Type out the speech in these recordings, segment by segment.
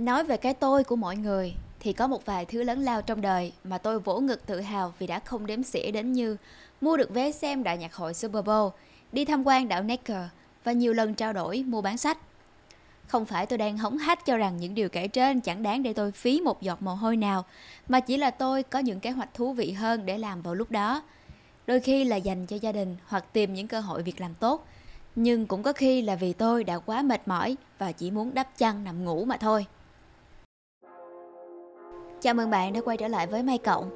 Nói về cái tôi của mỗi người thì có một vài thứ lớn lao trong đời mà tôi vỗ ngực tự hào vì đã không đếm xỉa đến như mua được vé xem đại nhạc hội Super Bowl, đi tham quan đảo Necker và nhiều lần trao đổi mua bán sách. Không phải tôi đang hống hách cho rằng những điều kể trên chẳng đáng để tôi phí một giọt mồ hôi nào, mà chỉ là tôi có những kế hoạch thú vị hơn để làm vào lúc đó. Đôi khi là dành cho gia đình hoặc tìm những cơ hội việc làm tốt, nhưng cũng có khi là vì tôi đã quá mệt mỏi và chỉ muốn đắp chăn nằm ngủ mà thôi. Chào mừng bạn đã quay trở lại với Mây Cộng.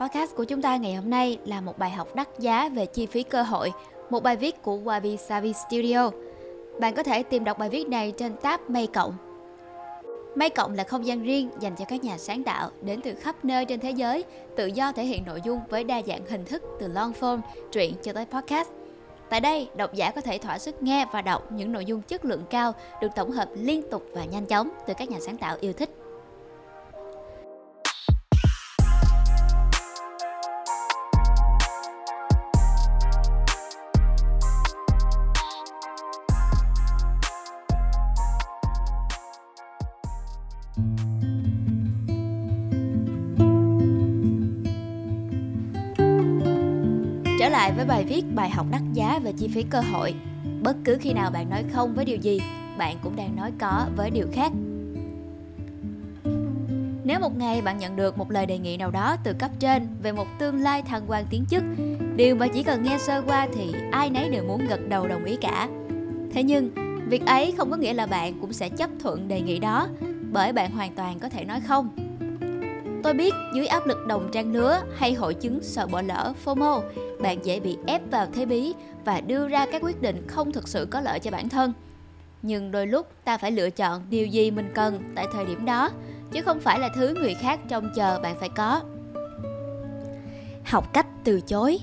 Podcast của chúng ta ngày hôm nay là một bài học đắt giá về chi phí cơ hội, một bài viết của Wabi Sabi Studio. Bạn có thể tìm đọc bài viết này trên tab Mây Cộng. Mây Cộng là không gian riêng dành cho các nhà sáng tạo đến từ khắp nơi trên thế giới, tự do thể hiện nội dung với đa dạng hình thức từ long form, truyện cho tới podcast. Tại đây, độc giả có thể thỏa sức nghe và đọc những nội dung chất lượng cao được tổng hợp liên tục và nhanh chóng từ các nhà sáng tạo yêu thích. Trở lại với bài viết bài học đắt giá về chi phí cơ hội. Bất cứ khi nào bạn nói không với điều gì, bạn cũng đang nói có với điều khác. Nếu một ngày bạn nhận được một lời đề nghị nào đó từ cấp trên về một tương lai thăng quan tiến chức, điều mà chỉ cần nghe sơ qua thì ai nấy đều muốn gật đầu đồng ý cả. Thế nhưng, việc ấy không có nghĩa là bạn cũng sẽ chấp thuận đề nghị đó, bởi bạn hoàn toàn có thể nói không. Tôi biết dưới áp lực đồng trang lứa hay hội chứng sợ bỏ lỡ FOMO, bạn dễ bị ép vào thế bí và đưa ra các quyết định không thực sự có lợi cho bản thân. Nhưng đôi lúc ta phải lựa chọn điều gì mình cần tại thời điểm đó, chứ không phải là thứ người khác trông chờ bạn phải có. Học cách từ chối.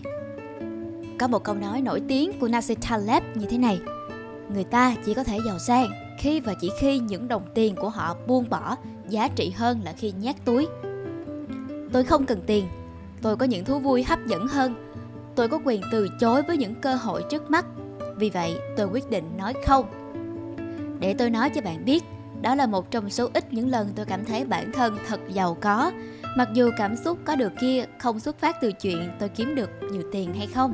Có một câu nói nổi tiếng của Nassim Taleb như thế này: người ta chỉ có thể giàu sang khi và chỉ khi những đồng tiền của họ buông bỏ giá trị hơn là khi nhét túi. Tôi không cần tiền, tôi có những thú vui hấp dẫn hơn, tôi có quyền từ chối với những cơ hội trước mắt, vì vậy tôi quyết định nói không. Để tôi nói cho bạn biết, đó là một trong số ít những lần tôi cảm thấy bản thân thật giàu có, mặc dù cảm xúc có được kia không xuất phát từ chuyện tôi kiếm được nhiều tiền hay không.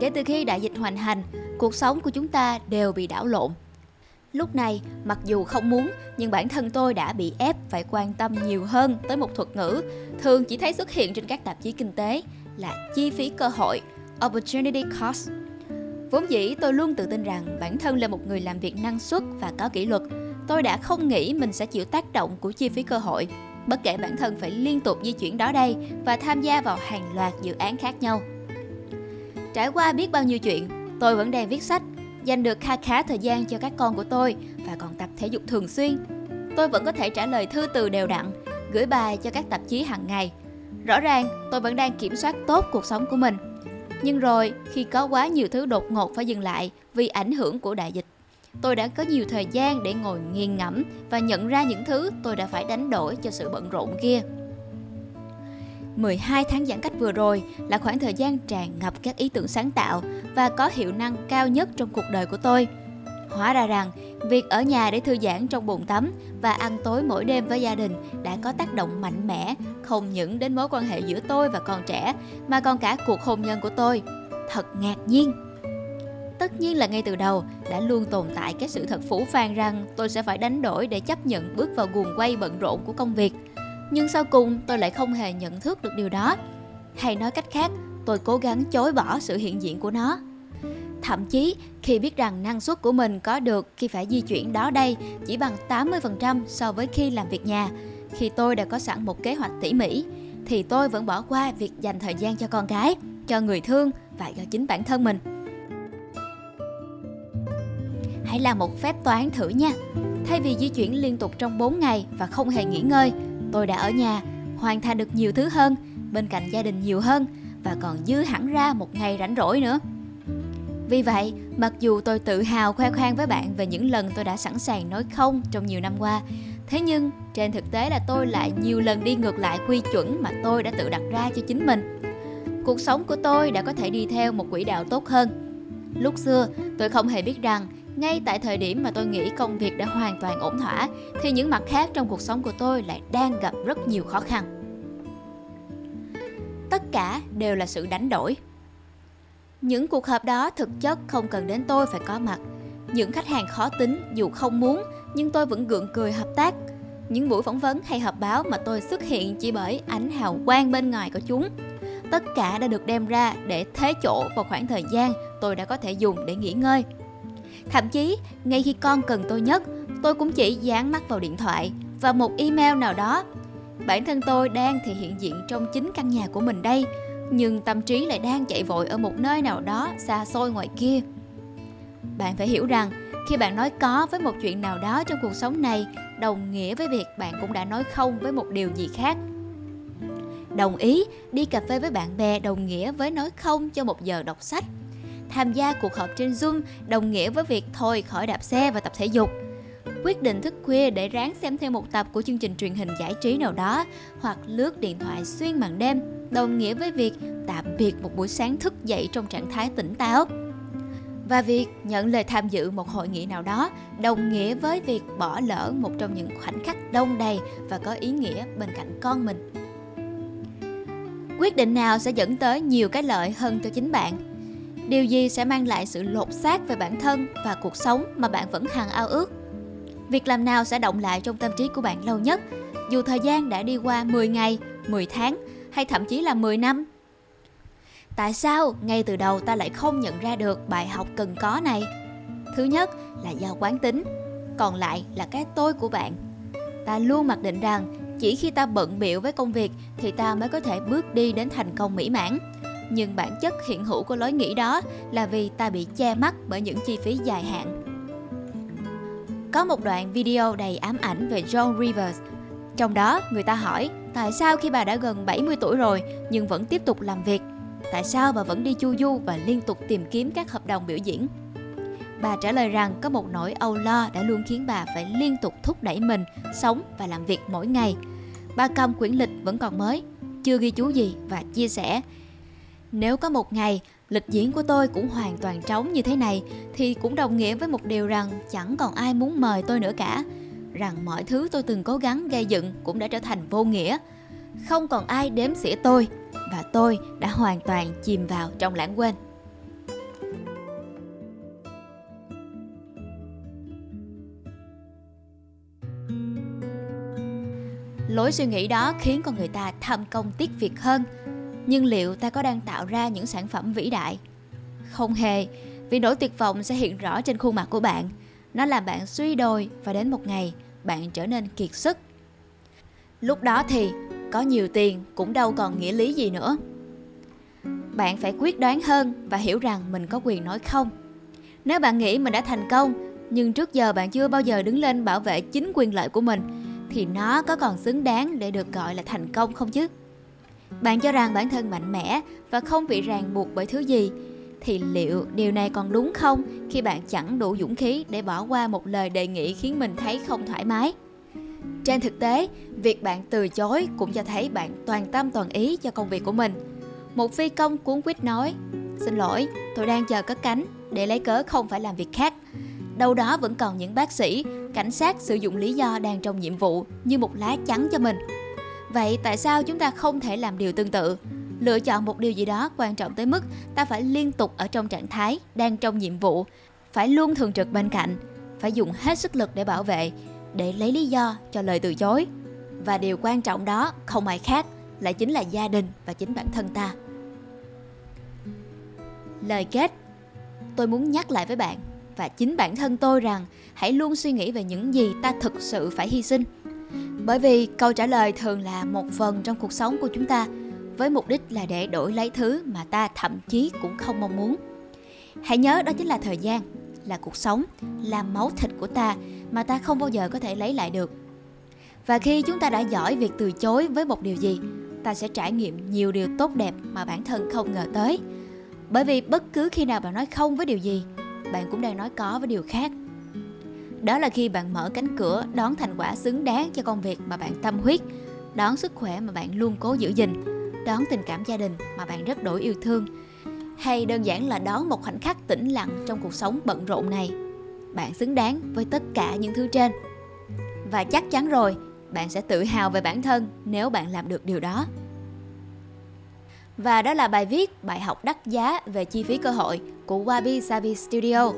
Kể từ khi đại dịch hoành hành, cuộc sống của chúng ta đều bị đảo lộn. Lúc này, mặc dù không muốn, nhưng bản thân tôi đã bị ép phải quan tâm nhiều hơn tới một thuật ngữ thường chỉ thấy xuất hiện trên các tạp chí kinh tế là chi phí cơ hội, opportunity cost. Vốn dĩ tôi luôn tự tin rằng bản thân là một người làm việc năng suất và có kỷ luật. Tôi đã không nghĩ mình sẽ chịu tác động của chi phí cơ hội, bất kể bản thân phải liên tục di chuyển đó đây và tham gia vào hàng loạt dự án khác nhau. Trải qua biết bao nhiêu chuyện, tôi vẫn đang viết sách, dành được khá thời gian cho các con của tôi và còn tập thể dục thường xuyên. Tôi vẫn có thể trả lời thư từ đều đặn, gửi bài cho các tạp chí hàng ngày. Rõ ràng, tôi vẫn đang kiểm soát tốt cuộc sống của mình. Nhưng rồi, khi có quá nhiều thứ đột ngột phải dừng lại vì ảnh hưởng của đại dịch, tôi đã có nhiều thời gian để ngồi nghiền ngẫm và nhận ra những thứ tôi đã phải đánh đổi cho sự bận rộn kia. 12 tháng giãn cách vừa rồi là khoảng thời gian tràn ngập các ý tưởng sáng tạo và có hiệu năng cao nhất trong cuộc đời của tôi. Hóa ra rằng, việc ở nhà để thư giãn trong bồn tắm và ăn tối mỗi đêm với gia đình đã có tác động mạnh mẽ không những đến mối quan hệ giữa tôi và con trẻ mà còn cả cuộc hôn nhân của tôi. Thật ngạc nhiên! Tất nhiên là ngay từ đầu đã luôn tồn tại cái sự thật phũ phàng rằng tôi sẽ phải đánh đổi để chấp nhận bước vào guồng quay bận rộn của công việc. Nhưng sau cùng tôi lại không hề nhận thức được điều đó. Hay nói cách khác, tôi cố gắng chối bỏ sự hiện diện của nó. Thậm chí khi biết rằng năng suất của mình có được khi phải di chuyển đó đây chỉ bằng 80% so với khi làm việc nhà, khi tôi đã có sẵn một kế hoạch tỉ mỉ, thì tôi vẫn bỏ qua việc dành thời gian cho con cái, cho người thương và cho chính bản thân mình. Hãy làm một phép toán thử nha. Thay vì di chuyển liên tục trong 4 ngày và không hề nghỉ ngơi, tôi đã ở nhà, hoàn thành được nhiều thứ hơn, bên cạnh gia đình nhiều hơn và còn dư hẳn ra một ngày rảnh rỗi nữa. Vì vậy, mặc dù tôi tự hào khoe khoang với bạn về những lần tôi đã sẵn sàng nói không trong nhiều năm qua, thế nhưng trên thực tế là tôi lại nhiều lần đi ngược lại quy chuẩn mà tôi đã tự đặt ra cho chính mình. Cuộc sống của tôi đã có thể đi theo một quỹ đạo tốt hơn. Lúc xưa, tôi không hề biết rằng Ngay tại thời điểm mà tôi nghĩ công việc đã hoàn toàn ổn thỏa, thì những mặt khác trong cuộc sống của tôi lại đang gặp rất nhiều khó khăn. Tất cả đều là sự đánh đổi. Những cuộc họp đó thực chất không cần đến tôi phải có mặt. Những khách hàng khó tính dù không muốn, nhưng tôi vẫn gượng cười hợp tác. Những buổi phỏng vấn hay họp báo mà tôi xuất hiện chỉ bởi ánh hào quang bên ngoài của chúng. Tất cả đã được đem ra để thế chỗ vào khoảng thời gian tôi đã có thể dùng để nghỉ ngơi. Thậm chí, ngay khi con cần tôi nhất, tôi cũng chỉ dán mắt vào điện thoại và một email nào đó. Bản thân tôi đang thì hiện diện trong chính căn nhà của mình đây, nhưng tâm trí lại đang chạy vội ở một nơi nào đó xa xôi ngoài kia. Bạn phải hiểu rằng, khi bạn nói có với một chuyện nào đó trong cuộc sống này, đồng nghĩa với việc bạn cũng đã nói không với một điều gì khác. Đồng ý đi cà phê với bạn bè đồng nghĩa với nói không cho một giờ đọc sách. Tham gia cuộc họp trên Zoom đồng nghĩa với việc thôi khỏi đạp xe và tập thể dục. Quyết định thức khuya để ráng xem thêm một tập của chương trình truyền hình giải trí nào đó hoặc lướt điện thoại xuyên màn đêm đồng nghĩa với việc tạm biệt một buổi sáng thức dậy trong trạng thái tỉnh táo. Và việc nhận lời tham dự một hội nghị nào đó đồng nghĩa với việc bỏ lỡ một trong những khoảnh khắc đông đầy và có ý nghĩa bên cạnh con mình. Quyết định nào sẽ dẫn tới nhiều cái lợi hơn cho chính bạn? Điều gì sẽ mang lại sự lột xác về bản thân và cuộc sống mà bạn vẫn hằng ao ước? Việc làm nào sẽ đọng lại trong tâm trí của bạn lâu nhất, dù thời gian đã đi qua 10 ngày, 10 tháng hay thậm chí là 10 năm? Tại sao ngay từ đầu ta lại không nhận ra được bài học cần có này? Thứ nhất là do quán tính, còn lại là cái tôi của bạn. Ta luôn mặc định rằng chỉ khi ta bận bịu với công việc thì ta mới có thể bước đi đến thành công mỹ mãn. Nhưng bản chất hiện hữu của lối nghĩ đó là vì ta bị che mắt bởi những chi phí dài hạn. Có một đoạn video đầy ám ảnh về Joan Rivers. Trong đó, người ta hỏi tại sao khi bà đã gần 70 tuổi rồi nhưng vẫn tiếp tục làm việc? Tại sao bà vẫn đi chu du và liên tục tìm kiếm các hợp đồng biểu diễn? Bà trả lời rằng có một nỗi âu lo đã luôn khiến bà phải liên tục thúc đẩy mình, sống và làm việc mỗi ngày. Bà cầm quyển lịch vẫn còn mới, chưa ghi chú gì và chia sẻ: nếu có một ngày lịch diễn của tôi cũng hoàn toàn trống như thế này thì cũng đồng nghĩa với một điều rằng chẳng còn ai muốn mời tôi nữa cả, rằng mọi thứ tôi từng cố gắng gây dựng cũng đã trở thành vô nghĩa, không còn ai đếm xỉa tôi và tôi đã hoàn toàn chìm vào trong lãng quên. Lối suy nghĩ đó khiến con người ta tham công tiếc việc hơn. Nhưng liệu ta có đang tạo ra những sản phẩm vĩ đại? Không hề, vì nỗi tuyệt vọng sẽ hiện rõ trên khuôn mặt của bạn. Nó làm bạn suy đồi và đến một ngày, bạn trở nên kiệt sức. Lúc đó thì, có nhiều tiền cũng đâu còn nghĩa lý gì nữa. Bạn phải quyết đoán hơn và hiểu rằng mình có quyền nói không. Nếu bạn nghĩ mình đã thành công, nhưng trước giờ bạn chưa bao giờ đứng lên bảo vệ chính quyền lợi của mình, thì nó có còn xứng đáng để được gọi là thành công không chứ? Bạn cho rằng bản thân mạnh mẽ và không bị ràng buộc bởi thứ gì, thì liệu điều này còn đúng không khi bạn chẳng đủ dũng khí để bỏ qua một lời đề nghị khiến mình thấy không thoải mái? Trên thực tế, việc bạn từ chối cũng cho thấy bạn toàn tâm toàn ý cho công việc của mình. Một phi công cuống quýt nói: xin lỗi, tôi đang chờ cất cánh, để lấy cớ không phải làm việc khác. Đâu đó vẫn còn những bác sĩ, cảnh sát sử dụng lý do đang trong nhiệm vụ như một lá chắn cho mình. Vậy tại sao chúng ta không thể làm điều tương tự? Lựa chọn một điều gì đó quan trọng tới mức ta phải liên tục ở trong trạng thái đang trong nhiệm vụ, phải luôn thường trực bên cạnh, phải dùng hết sức lực để bảo vệ, để lấy lý do cho lời từ chối. Và điều quan trọng đó không ai khác, lại chính là gia đình và chính bản thân ta. Lời kết, tôi muốn nhắc lại với bạn và chính bản thân tôi rằng hãy luôn suy nghĩ về những gì ta thực sự phải hy sinh. Bởi vì câu trả lời thường là một phần trong cuộc sống của chúng ta, với mục đích là để đổi lấy thứ mà ta thậm chí cũng không mong muốn. Hãy nhớ đó chính là thời gian, là cuộc sống, là máu thịt của ta mà ta không bao giờ có thể lấy lại được. Và khi chúng ta đã giỏi việc từ chối với một điều gì, ta sẽ trải nghiệm nhiều điều tốt đẹp mà bản thân không ngờ tới. Bởi vì bất cứ khi nào bạn nói không với điều gì, bạn cũng đang nói có với điều khác. Đó là khi bạn mở cánh cửa đón thành quả xứng đáng cho công việc mà bạn tâm huyết, đón sức khỏe mà bạn luôn cố giữ gìn, đón tình cảm gia đình mà bạn rất đổi yêu thương, hay đơn giản là đón một khoảnh khắc tĩnh lặng trong cuộc sống bận rộn này. bạn xứng đáng với tất cả những thứ trên. Và chắc chắn rồi, bạn sẽ tự hào về bản thân nếu bạn làm được điều đó. Và đó là bài viết Bài học đắt giá về chi phí cơ hội của Wabi Sabi Studio.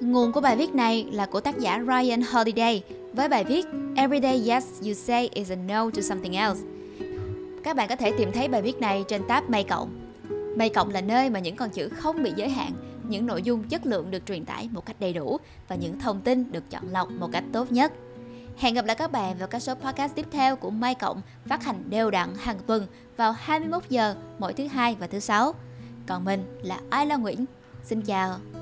Nguồn của bài viết này là của tác giả Ryan Holiday với bài viết Every day yes you say is a no to something else. Các bạn có thể tìm thấy bài viết này trên tab Mây Cộng. Mây Cộng là nơi mà những con chữ không bị giới hạn, những nội dung chất lượng được truyền tải một cách đầy đủ và những thông tin được chọn lọc một cách tốt nhất. Hẹn gặp lại các bạn vào các số podcast tiếp theo của Mây Cộng, phát hành đều đặn hàng tuần vào 21 giờ mỗi thứ Hai và thứ Sáu. Còn mình là Ái Lan Nguyễn. Xin chào!